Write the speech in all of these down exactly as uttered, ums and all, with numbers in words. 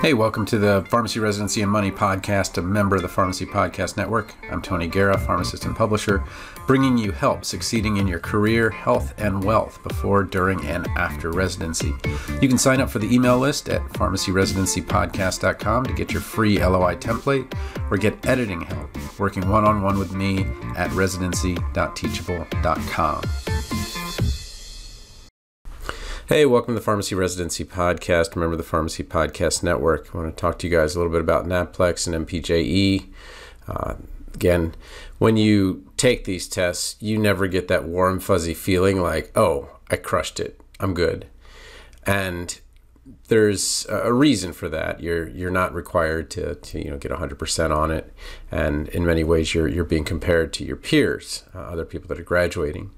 Hey, welcome to the Pharmacy Residency and Money Podcast, a member of the Pharmacy Podcast Network. I'm Tony Guerra, pharmacist and publisher, bringing you help succeeding in your career, health, and wealth before, during, and after residency. You can sign up for the email list at pharmacy residency podcast dot com to get your free L O I template or get editing help working one-on-one with me at residency dot teachable dot com. Hey, welcome to the Pharmacy Residency Podcast, member of the Pharmacy Podcast Network. I want to talk to you guys a little bit about NAPLEX and M P J E. Uh, again, when you take these tests, you never get that warm, fuzzy feeling like, oh, I crushed it, I'm good. And there's a reason for that. You're you're not required to, to you know get one hundred percent on it, and in many ways you're you're being compared to your peers, uh, other people that are graduating.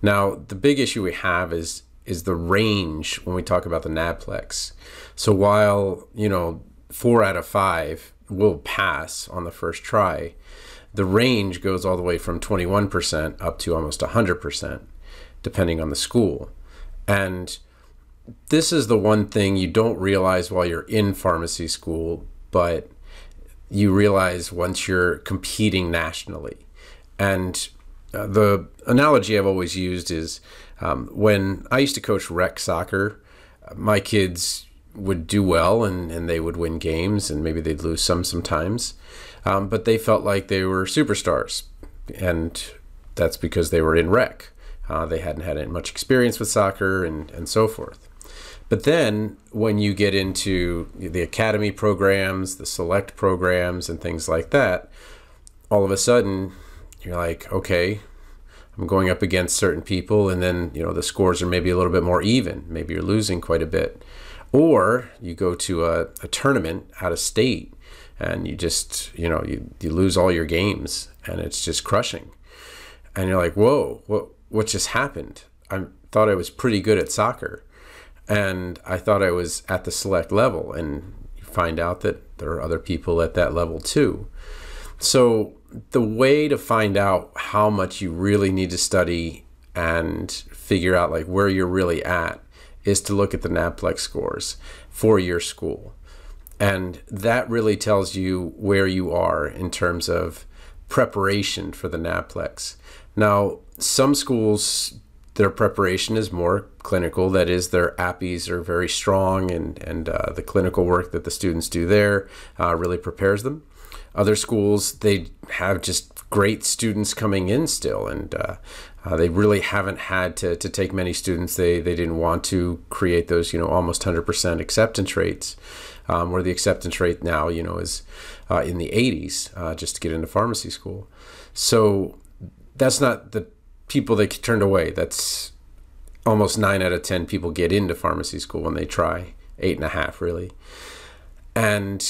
Now, the big issue we have is is the range when we talk about the NAPLEX. So while, you know, four out of five will pass on the first try, the range goes all the way from twenty-one percent up to almost one hundred percent, depending on the school. And this is the one thing you don't realize while you're in pharmacy school, but you realize once you're competing nationally. And uh, the analogy I've always used is, Um, when I used to coach rec soccer, my kids would do well and, and they would win games, and maybe they'd lose some sometimes, um, but they felt like they were superstars, and that's because they were in rec. Uh, they hadn't had much experience with soccer and, and so forth. But then when you get into the academy programs, the select programs and things like that, all of a sudden you're like, okay, I'm going up against certain people, and then you know the scores are maybe a little bit more even. Maybe you're losing quite a bit. Or you go to a, a tournament out of state and you just, you know, you, you lose all your games, and it's just crushing. And you're like, whoa, what, what just happened? I thought I was pretty good at soccer, and I thought I was at the select level, and you find out that there are other people at that level too. So the way to find out how much you really need to study and figure out like where you're really at is to look at the NAPLEX scores for your school. And that really tells you where you are in terms of preparation for the NAPLEX. Now, some schools, their preparation is more clinical. That is, their A P Is are very strong, and, and uh, the clinical work that the students do there uh, really prepares them. Other schools, they have just great students coming in still, and uh, uh, they really haven't had to, to take many students. They, they didn't want to create those, you know, almost one hundred percent acceptance rates, um, where the acceptance rate now, you know, is uh, in the eighties uh, just to get into pharmacy school. So that's not the people that get turned away. That's almost nine out of ten people get into pharmacy school when they try, eight and a half really. And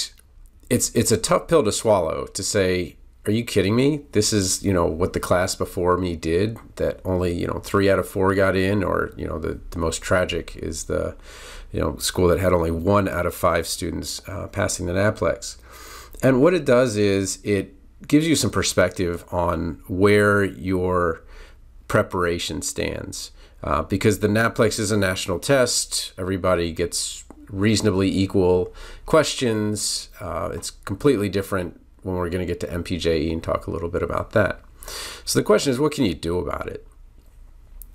It's it's a tough pill to swallow to say, are you kidding me? This is, you know, what the class before me did, that only, you know, three out of four got in, or, you know, the, the most tragic is the, you know, school that had only one out of five students uh, passing the NAPLEX. And what it does is it gives you some perspective on where your preparation stands, uh, because the NAPLEX is a national test. Everybody gets reasonably equal questions. Uh, it's completely different when we're going to get to M P J E and talk a little bit about that. So the question is, what can you do about it?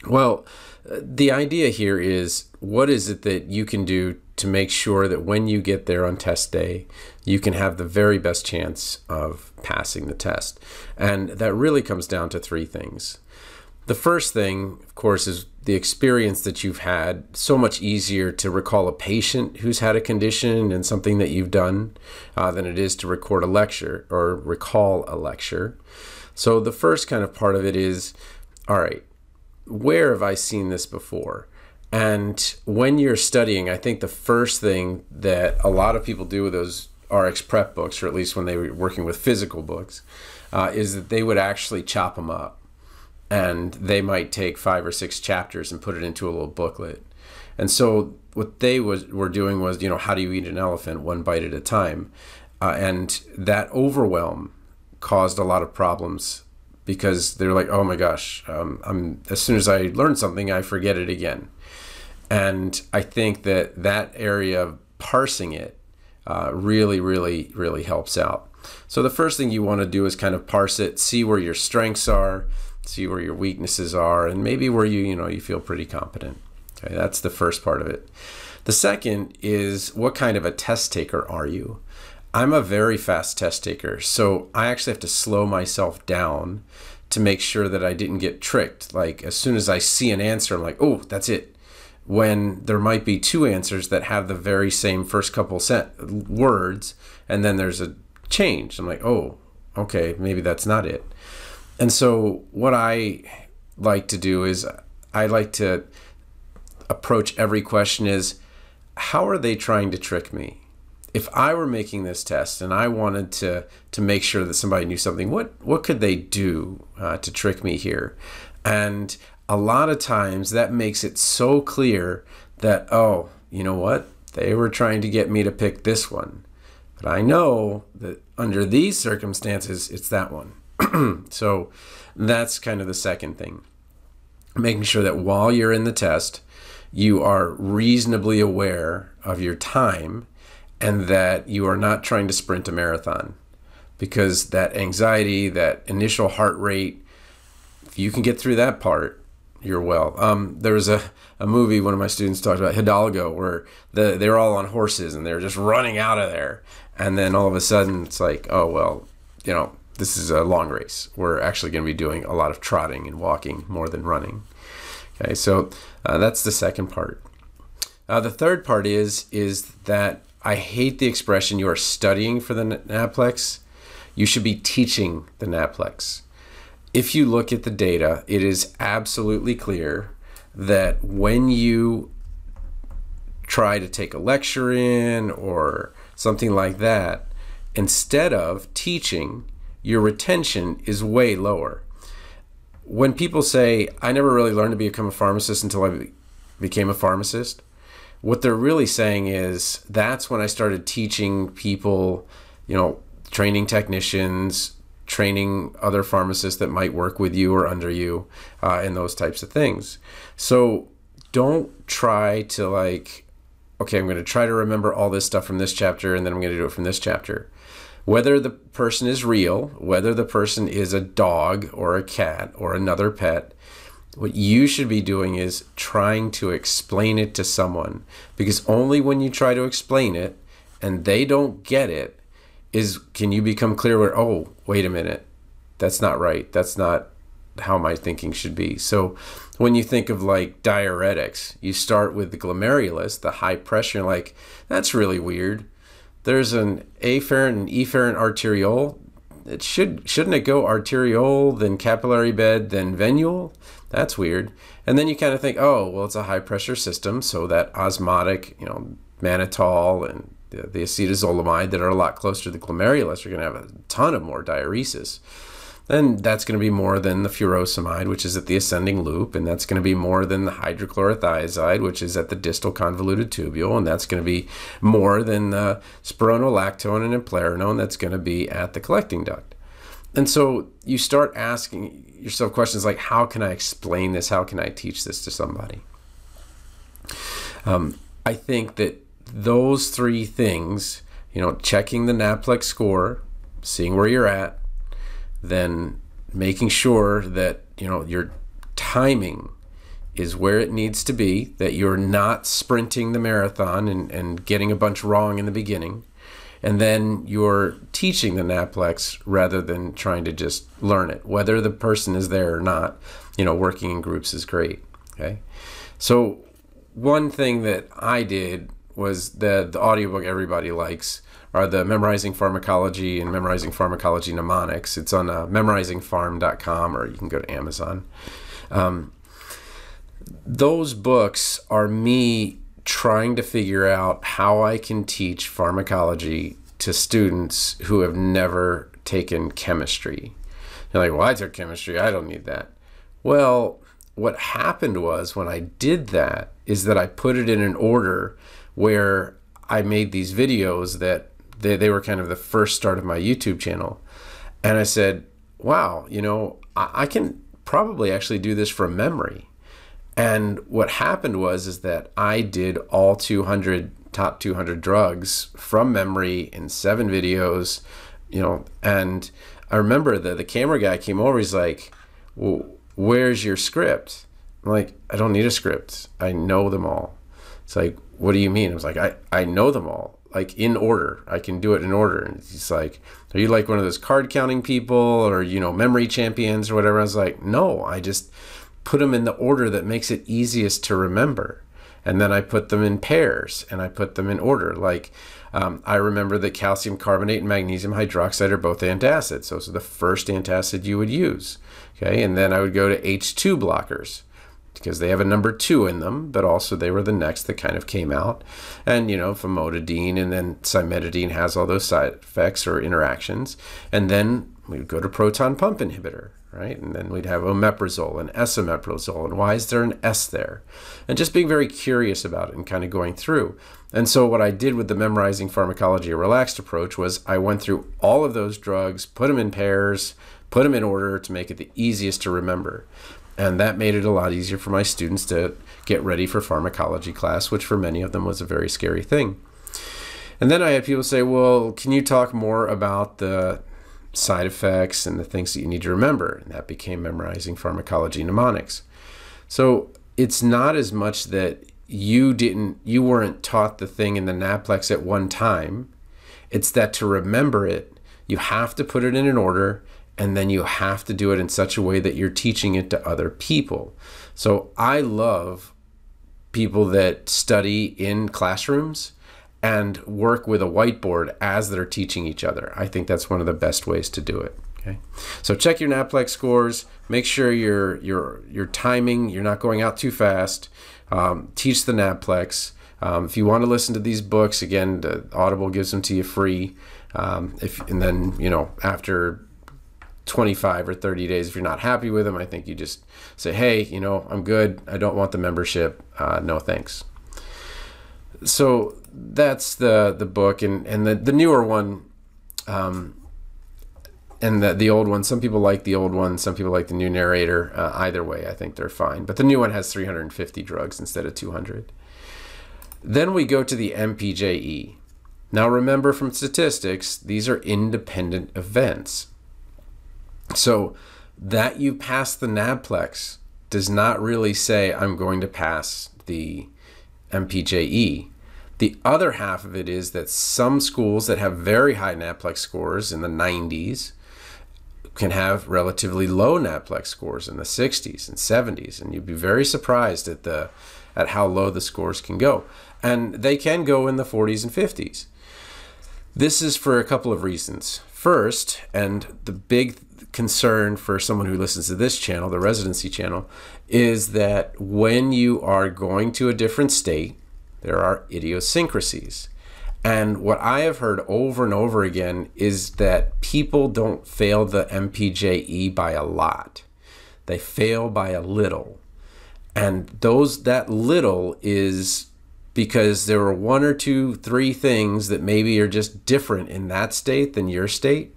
Well, the idea here is, what is it that you can do to make sure that when you get there on test day, you can have the very best chance of passing the test? And that really comes down to three things. The first thing, of course, is the experience that you've had. So much easier to recall a patient who's had a condition and something that you've done uh, than it is to record a lecture or recall a lecture. So the first kind of part of it is, all right, where have I seen this before? And when you're studying, I think the first thing that a lot of people do with those RxPrep books, or at least when they were working with physical books, uh, is that they would actually chop them up. And they might take five or six chapters and put it into a little booklet. And so what they was, were doing was, you know, how do you eat an elephant? One bite at a time. Uh, and that overwhelm caused a lot of problems, because they're like, oh my gosh, um, I'm, as soon as I learn something, I forget it again. And I think that that area of parsing it uh, really, really, really helps out. So the first thing you want to do is kind of parse it, see where your strengths are, see where your weaknesses are, and maybe where you, you know, you feel pretty competent. Okay, that's the first part of it. The second is, what kind of a test taker are you? I'm a very fast test taker, so I actually have to slow myself down to make sure that I didn't get tricked. Like, as soon as I see an answer, I'm like, oh, that's it. When there might be two answers that have the very same first couple set words, and then there's a change. I'm like, oh, okay, maybe that's not it. And so what I like to do is I like to approach every question is, how are they trying to trick me? If I were making this test and I wanted to to make sure that somebody knew something, what what could they do uh, to trick me here? And a lot of times that makes it so clear that, oh, you know what? They were trying to get me to pick this one. But I know that under these circumstances, it's that one. So that's kind of the second thing. Making sure that while you're in the test, you are reasonably aware of your time and that you are not trying to sprint a marathon, because that anxiety, that initial heart rate, if you can get through that part, you're well. Um, there was a, a movie one of my students talked about, Hidalgo, where the, they were all on horses and they were just running out of there. And then all of a sudden it's like, oh, well, you know, this is a long race. We're actually gonna be doing a lot of trotting and walking more than running. Okay, so uh, that's the second part. Uh, the third part is, is that I hate the expression, you are studying for the NAPLEX. You should be teaching the NAPLEX. If you look at the data, it is absolutely clear that when you try to take a lecture in or something like that, instead of teaching, your retention is way lower. When people say, I never really learned to become a pharmacist until I became a pharmacist, what they're really saying is, that's when I started teaching people, you know, training technicians, training other pharmacists that might work with you or under you, uh, and those types of things. So don't try to like, okay, I'm going to try to remember all this stuff from this chapter, and then I'm going to do it from this chapter. Whether the person is real, whether the person is a dog or a cat or another pet, what you should be doing is trying to explain it to someone, because only when you try to explain it and they don't get it is can you become clear where, oh, wait a minute, that's not right. That's not how my thinking should be. So when you think of like diuretics, you start with the glomerulus, the high pressure, and like, that's really weird. There's an afferent and efferent arteriole. It should, shouldn't it go arteriole, then capillary bed, then venule? That's weird. And then you kind of think, oh, well, it's a high pressure system. So that osmotic, you know, mannitol and the, the acetazolamide that are a lot closer to the glomerulus are going to have a ton of more diuresis. Then that's going to be more than the furosemide, which is at the ascending loop. And that's going to be more than the hydrochlorothiazide, which is at the distal convoluted tubule. And that's going to be more than the spironolactone and eplerenone. That's going to be at the collecting duct. And so you start asking yourself questions like, how can I explain this? How can I teach this to somebody? Um, I think that those three things, you know, checking the NAPLEX score, seeing where you're at, then making sure that, you know, your timing is where it needs to be, that you're not sprinting the marathon and, and getting a bunch wrong in the beginning. And then you're teaching the NAPLEX rather than trying to just learn it. Whether the person is there or not, you know, working in groups is great, okay? So one thing that I did was the, the audiobook everybody likes are the Memorizing Pharmacology and Memorizing Pharmacology Mnemonics. It's on uh, memorizing pharm dot com, or you can go to Amazon. Um, those books are me trying to figure out how I can teach pharmacology to students who have never taken chemistry. You're like, well, I took chemistry, I don't need that. Well, what happened was when I did that is that I put it in an order where I made these videos that they, they were kind of the first start of my YouTube channel. And I said, wow, you know, I, I can probably actually do this from memory. And what happened was is that I did all two hundred top two hundred drugs from memory in seven videos, you know. And I remember that the camera guy came over. He's like, well, "Where's your script?" I'm like, "I don't need a script. I know them all." It's like, "What do you mean?" I was like, "I I know them all, like in order. I can do it in order." And he's like, "Are you like one of those card counting people, or you know, memory champions or whatever?" I was like, "No, I just put them in the order that makes it easiest to remember." And then I put them in pairs and I put them in order. Like um, I remember that calcium carbonate and magnesium hydroxide are both antacids. Those are the first antacid you would use. Okay, and then I would go to H two blockers because they have a number two in them, but also they were the next that kind of came out. And you know, famotidine and then cimetidine has all those side effects or interactions. And then we would go to proton pump inhibitor. Right? And then we'd have omeprazole and esomeprazole, and why is there an S there? And just being very curious about it and kind of going through. And so what I did with the Memorizing Pharmacology, a Relaxed approach, was I went through all of those drugs, put them in pairs, put them in order to make it the easiest to remember. And that made it a lot easier for my students to get ready for pharmacology class, which for many of them was a very scary thing. And then I had people say, well, can you talk more about the side effects and the things that you need to remember? And that became Memorizing Pharmacology Mnemonics. So it's not as much that you didn't, you weren't taught the thing in the NAPLEX at one time. It's that to remember it, you have to put it in an order, and then you have to do it in such a way that you're teaching it to other people. So I love people that study in classrooms and work with a whiteboard as they're teaching each other. I think that's one of the best ways to do it. Okay, so check your NAPLEX scores. Make sure you're you're you're timing. You're not going out too fast. Um, teach the NAPLEX. Um, if you want to listen to these books, again, the Audible gives them to you free. Um, if and then you know after twenty-five or thirty days, if you're not happy with them, I think you just say, hey, you know, I'm good. I don't want the membership. Uh, no thanks. So that's the the book, and and the the newer one, um and the the old one. Some people like the old one, some people like the new narrator. Uh, either way, I think they're fine, but the new one has three hundred fifty drugs instead of two hundred. Then we go to the M P J E. Now remember from statistics, these are independent events, so that you pass the NAPLEX does not really say I'm going to pass the M P J E. The other half of it is that some schools that have very high NAPLEX scores in the nineties can have relatively low NAPLEX scores in the sixties and seventies, and you'd be very surprised at the at how low the scores can go, and they can go in the forties and fifties. This is for a couple of reasons. First, and the big concern for someone who listens to this channel, the residency channel, is that when you are going to a different state, there are idiosyncrasies. And what I have heard over and over again is that people don't fail the M P J E by a lot. They fail by a little. And those that little is because there were one or two, three things that maybe are just different in that state than your state.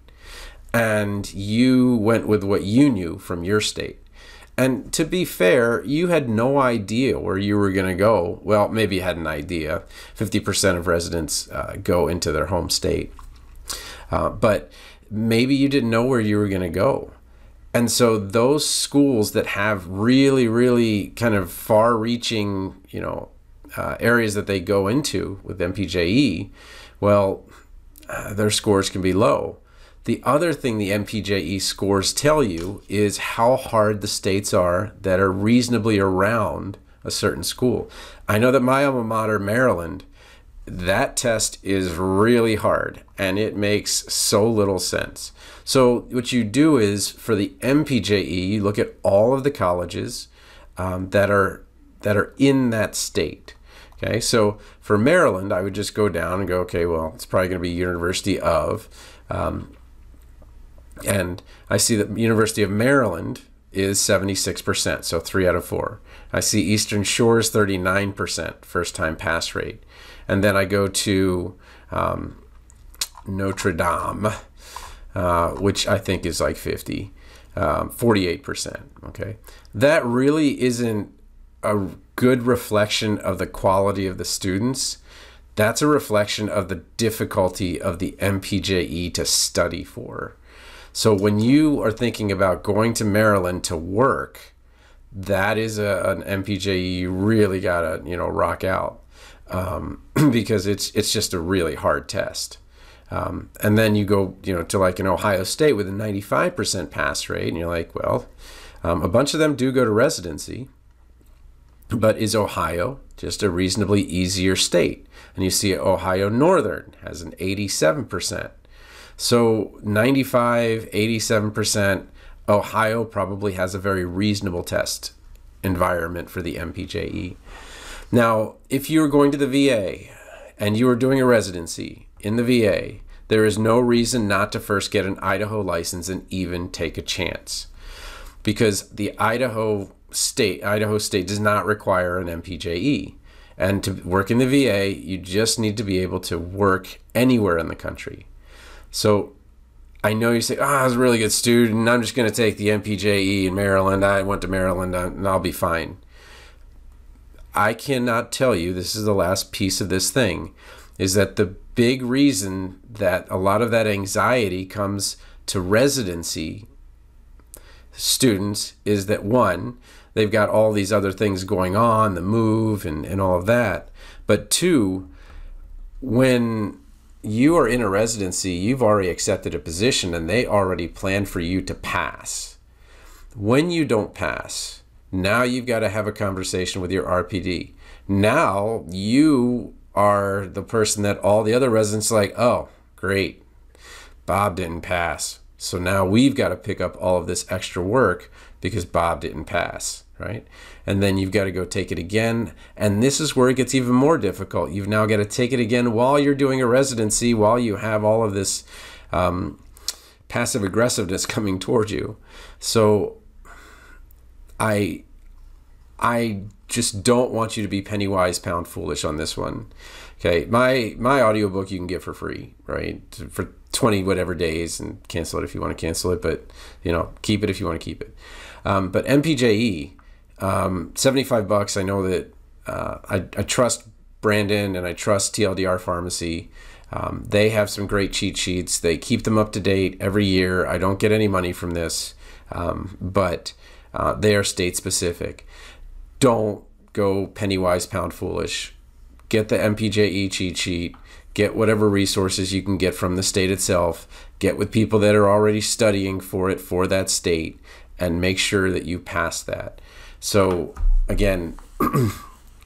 And you went with what you knew from your state. And to be fair, you had no idea where you were going to go. Well, maybe you had an idea. fifty percent of residents uh, go into their home state. Uh, but maybe you didn't know where you were going to go. And so those schools that have really, really kind of far-reaching, you know, uh, areas that they go into with M P J E, well, uh, their scores can be low. The other thing the M P J E scores tell you is how hard the states are that are reasonably around a certain school. I know that my alma mater, Maryland, that test is really hard, and it makes so little sense. So what you do is, for the M P J E, you look at all of the colleges um, that are that are in that state. Okay, so for Maryland, I would just go down and go, okay, well, it's probably going to be University of. Um, And I see that University of Maryland is seventy-six percent, so three out of four. I see Eastern Shore's thirty-nine percent first-time pass rate. And then I go to um, Notre Dame, uh, which I think is like fifty, um, forty-eight percent, okay? That really isn't a good reflection of the quality of the students, that's a reflection of the difficulty of the M P J E to study for. So when you are thinking about going to Maryland to work, that is a, an M P J E you really gotta, you know, rock out, um, because it's it's just a really hard test. Um, and then you go, you know, to like an Ohio State with a ninety-five percent pass rate, and you're like, well, um, a bunch of them do go to residency, but is Ohio just a reasonably easier state? And you see Ohio Northern has an eighty-seven percent. So ninety-five, eighty-seven percent, Ohio probably has a very reasonable test environment for the M P J E. Now, if you're going to the V A and you are doing a residency in the V A, there is no reason not to first get an Idaho license and even take a chance, because the Idaho State, Idaho State does not require an M P J E. And to work in the V A, you just need to be able to work anywhere in the country. So I know you say, ah, oh, I was a really good student, I'm just going to take the M P J E in Maryland, I went to Maryland, and I'll be fine. I cannot tell you, this is the last piece of this thing, is that the big reason that a lot of that anxiety comes to residency students is that, one, they've got all these other things going on, the move and, and all of that. But two, when you are in a residency, you've already accepted a position and they already plan for you to pass. When you don't pass, now you've got to have a conversation with your R P D. Now you are the person that all the other residents are like, oh, great, Bob didn't pass. So now we've got to pick up all of this extra work because Bob didn't pass, right? And then you've got to go take it again. And this is where it gets even more difficult. You've now got to take it again while you're doing a residency, while you have all of this um, passive aggressiveness coming toward you. So I, I just don't want you to be penny wise, pound foolish on this one. Okay, my, my audiobook you can get for free, right? For twenty whatever days, and cancel it if you want to cancel it, but you know, keep it if you want to keep it. Um, but M P J E, um, seventy-five bucks. I know that uh, I, I trust Brandon and I trust T L D R Pharmacy. Um, they have some great cheat sheets. They keep them up to date every year. I don't get any money from this, um, but uh, they are state specific. Don't go penny wise, pound foolish. Get the M P J E cheat sheet. Get whatever resources you can get from the state itself, get with people that are already studying for it for that state, and make sure that you pass that. So again,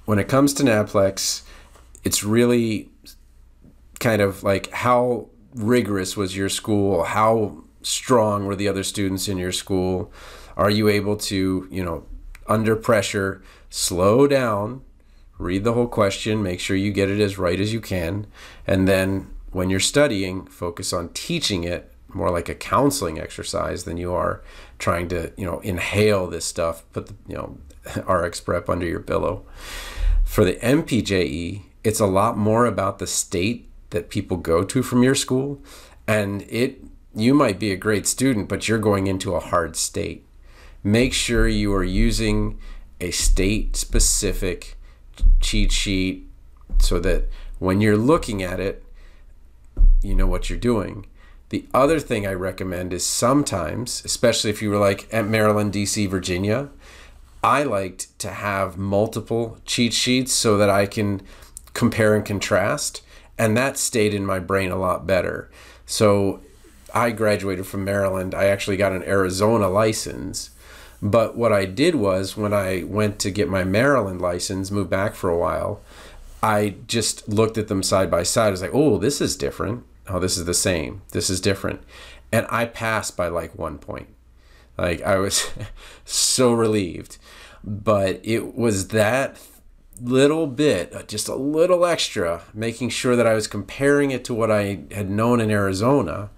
when it comes to NAPLEX, it's really kind of like, how rigorous was your school? How strong were the other students in your school? Are you able to, you know, under pressure, slow down, read the whole question, make sure you get it as right as you can, and then when you're studying, focus on teaching it more like a counseling exercise than you are trying to, you know, inhale this stuff, put the, you know, RxPrep under your pillow. For the M P J E, it's a lot more about the state that people go to from your school, and it, you might be a great student, but you're going into a hard state. Make sure you are using a state-specific cheat sheet so that when you're looking at it, you know what you're doing. The other thing I recommend is sometimes, especially if you were like at Maryland, D C, Virginia, I liked to have multiple cheat sheets so that I can compare and contrast, and that stayed in my brain a lot better. So I graduated from Maryland. I actually got an Arizona license. But what I did was, when I went to get my Maryland license, moved back for a while, I just looked at them side by side. I was like, oh, this is different. Oh, this is the same. This is different. And I passed by like one point. Like, I was so relieved. But it was that little bit, just a little extra, making sure that I was comparing it to what I had known in Arizona.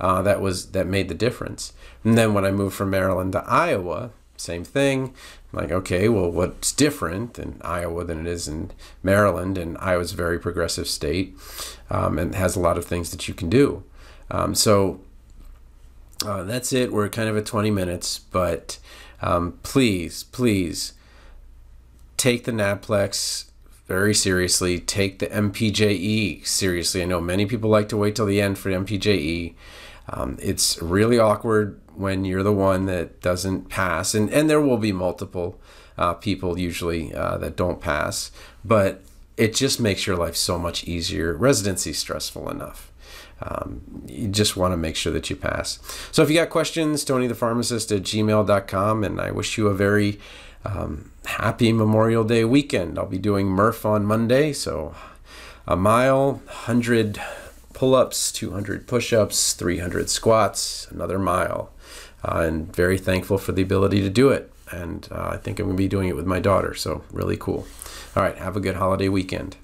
Uh, that was that made the difference. And then when I moved from Maryland to Iowa, same thing. I'm like, okay, well, what's different in Iowa than it is in Maryland? And Iowa's a very progressive state, um, and has a lot of things that you can do. Um, so uh, that's it. We're kind of at twenty minutes, but um, please, please take the NAPLEX very seriously. Take the M P J E seriously. I know many people like to wait till the end for the M P J E. Um, it's really awkward when you're the one that doesn't pass. And, and there will be multiple uh, people usually uh, that don't pass. But it just makes your life so much easier. Residency is stressful enough. Um, you just want to make sure that you pass. So if you got questions, tony the pharmacist at gmail dot com. And I wish you a very um, happy Memorial Day weekend. I'll be doing M R F on Monday. So a mile, one hundred pull-ups, two hundred push-ups, three hundred squats, another mile. Uh, and very thankful for the ability to do it. And uh, I think I'm going to be doing it with my daughter. So really cool. All right. Have a good holiday weekend.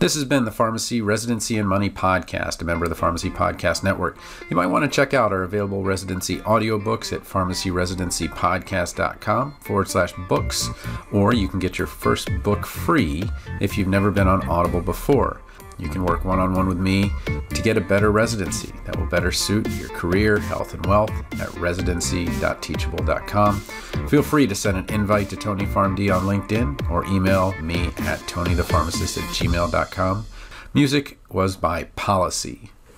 This has been the Pharmacy Residency and Money Podcast, a member of the Pharmacy Podcast Network. You might want to check out our available residency audiobooks at pharmacy residency podcast dot com forward slash books, or you can get your first book free if you've never been on Audible before. You can work one-on-one with me to get a better residency that will better suit your career, health, and wealth at residency dot teachable dot com. Feel free to send an invite to Tony PharmD on LinkedIn or email me at tony the pharmacist at gmail dot com. Music was by Policy.